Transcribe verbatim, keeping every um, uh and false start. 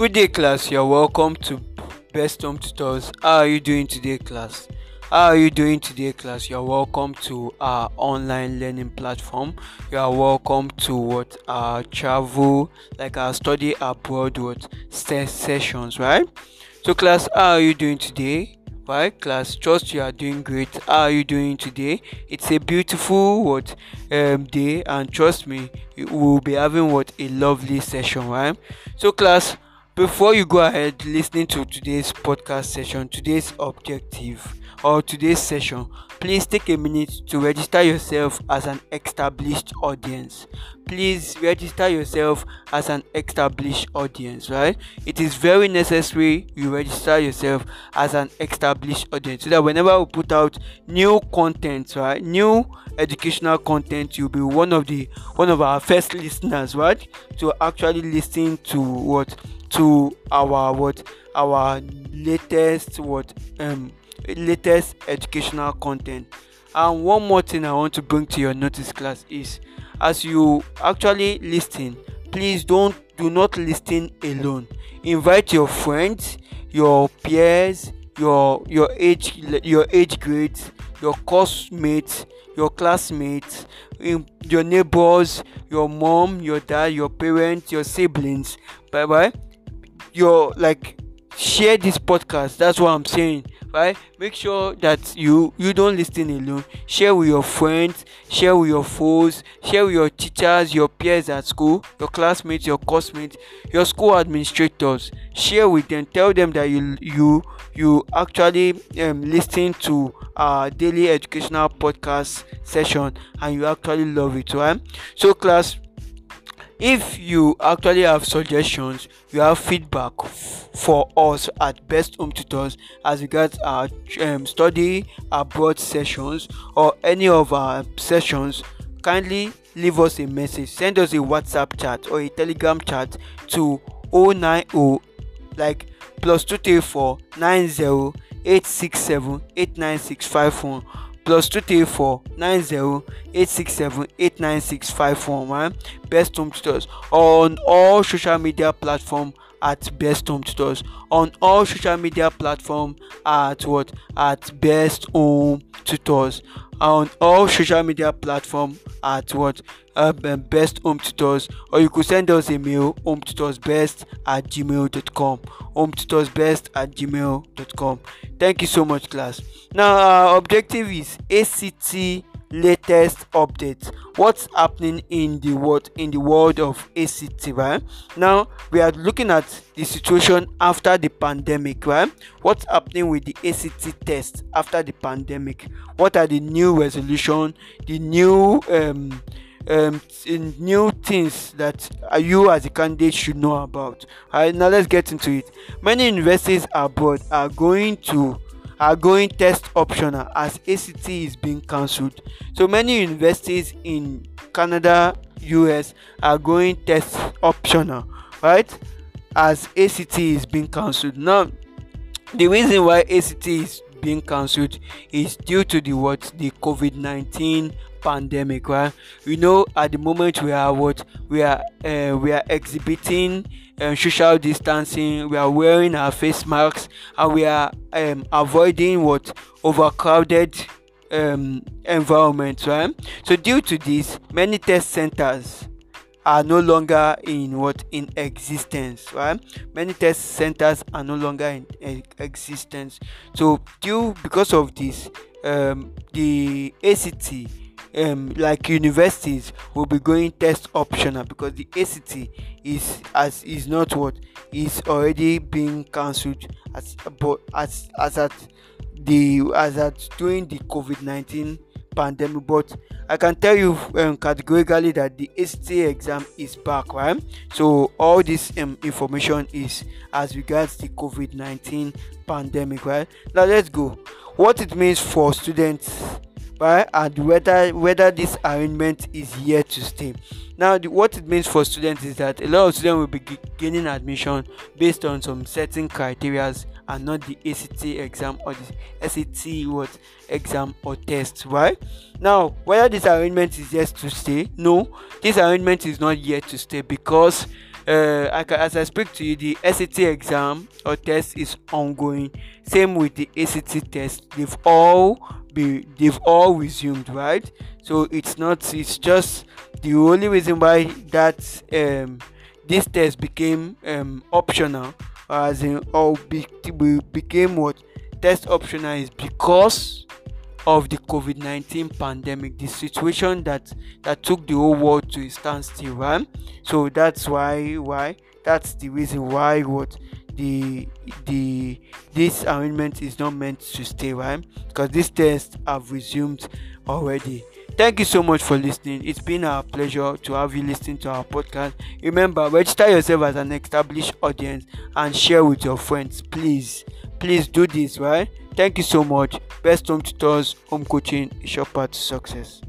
Good day, class. You're welcome to Best Home Tutors. How are you doing today, class? How are you doing today, class? You're welcome to our online learning platform. You are welcome to what our travel, like our study abroad, what sessions, right? So, class, how are you doing today? Right, class, trust you are doing great. How are you doing today? It's a beautiful what um, day, and trust me, we'll be having what a lovely session, right? So, class, before you go ahead listening to today's podcast session, today's objective or today's session, please take a minute to register yourself as an established audience. Please register yourself as an established audience, right? It is very necessary you register yourself as an established audience so that whenever we put out new content, right, new educational content, you'll be one of the one of our first listeners, right, to actually listen to what to our what our latest what um latest educational content. And one more thing I want to bring to your notice, class, is as you actually listen, please don't do not listen alone. Invite your friends, your peers, your your age your age grades, your course mates, your classmates, your neighbors, your mom, your dad, your parents, your siblings. Bye bye. Your like share this podcast. That's what I'm saying, right? Make sure that you you don't listen alone. Share with your friends, share with your foes, share with your teachers, your peers at school, your classmates, your coursemates, your school administrators. Share with them. Tell them that you you you actually um, listen to our daily educational podcast session and you actually love it, right? So, class, if you actually have suggestions, you have feedback f- for us at Best Home Tutors as regards our um, study abroad sessions or any of our sessions, kindly leave us a message. Send us a WhatsApp chat or a Telegram chat to oh nine oh like plus two three four nine zero eight six seven eight nine six five one. Plus two three four nine zero eight six seven eight nine six five one, right? Best Home Tutors on all social media platforms at Best Home Tutors on all social media platforms at what at Best Home Tutors on all social media platforms at what uh, Best Home Tutors, or you could send us a mail, home tutors best at gmail dot com, home tutors best at gmail dot com. Thank you so much, class. Now, our objective is A C T latest updates. What's happening in the world in the world of A C T, right? Now we are looking at the situation after the pandemic, right? What's happening with the A C T test after the pandemic? What are the new resolution, the new um um in new things that you as a candidate should know about? All right, now let's get into it. Many universities abroad are going to are going test optional as A C T is being cancelled. So many universities in Canada, U S are going test optional, right? As A C T is being cancelled. Now, the reason why A C T is being cancelled is due to the what the COVID nineteen pandemic, right? You know, at the moment we are what we are uh, we are exhibiting um, social distancing. We are wearing our face masks and we are um, avoiding what overcrowded um, environments, right? So due to this, many test centers are no longer in what in existence, right? Many test centers are no longer in, in existence. So due because of this, um, the A C T Um, like universities will be going test optional because the A C T is as is not what is already being cancelled as but as as at the as at during the COVID nineteen pandemic. But I can tell you um, categorically that the A C T exam is back, right? So all this um, information is as regards the COVID nineteen pandemic, right? Now let's go. What it means for students, right, and whether whether this arrangement is here to stay. Now, the, what it means for students is that a lot of students will be g- gaining admission based on some certain criteria and not the A C T exam or the S A T what exam or test, right? Now, whether this arrangement is here to stay, no, this arrangement is not here to stay because uh, as I speak to you, the S A T exam or test is ongoing. Same with the A C T test. They've all be they've all resumed, right? So it's not. It's just the only reason why that um, this test became um, optional, as in all be, became what test optional is because of the COVID nineteen pandemic, the situation that that took the whole world to a standstill, right? So that's why why that's the reason why what the the this arrangement is not meant to stay, right? Because these tests have resumed already. Thank you so much for listening. It's been our pleasure to have you listen to our podcast. Remember, register yourself as an established audience and share with your friends. Please, please do this, right? Thank you so much. Best home tutors, home coaching, short path to success.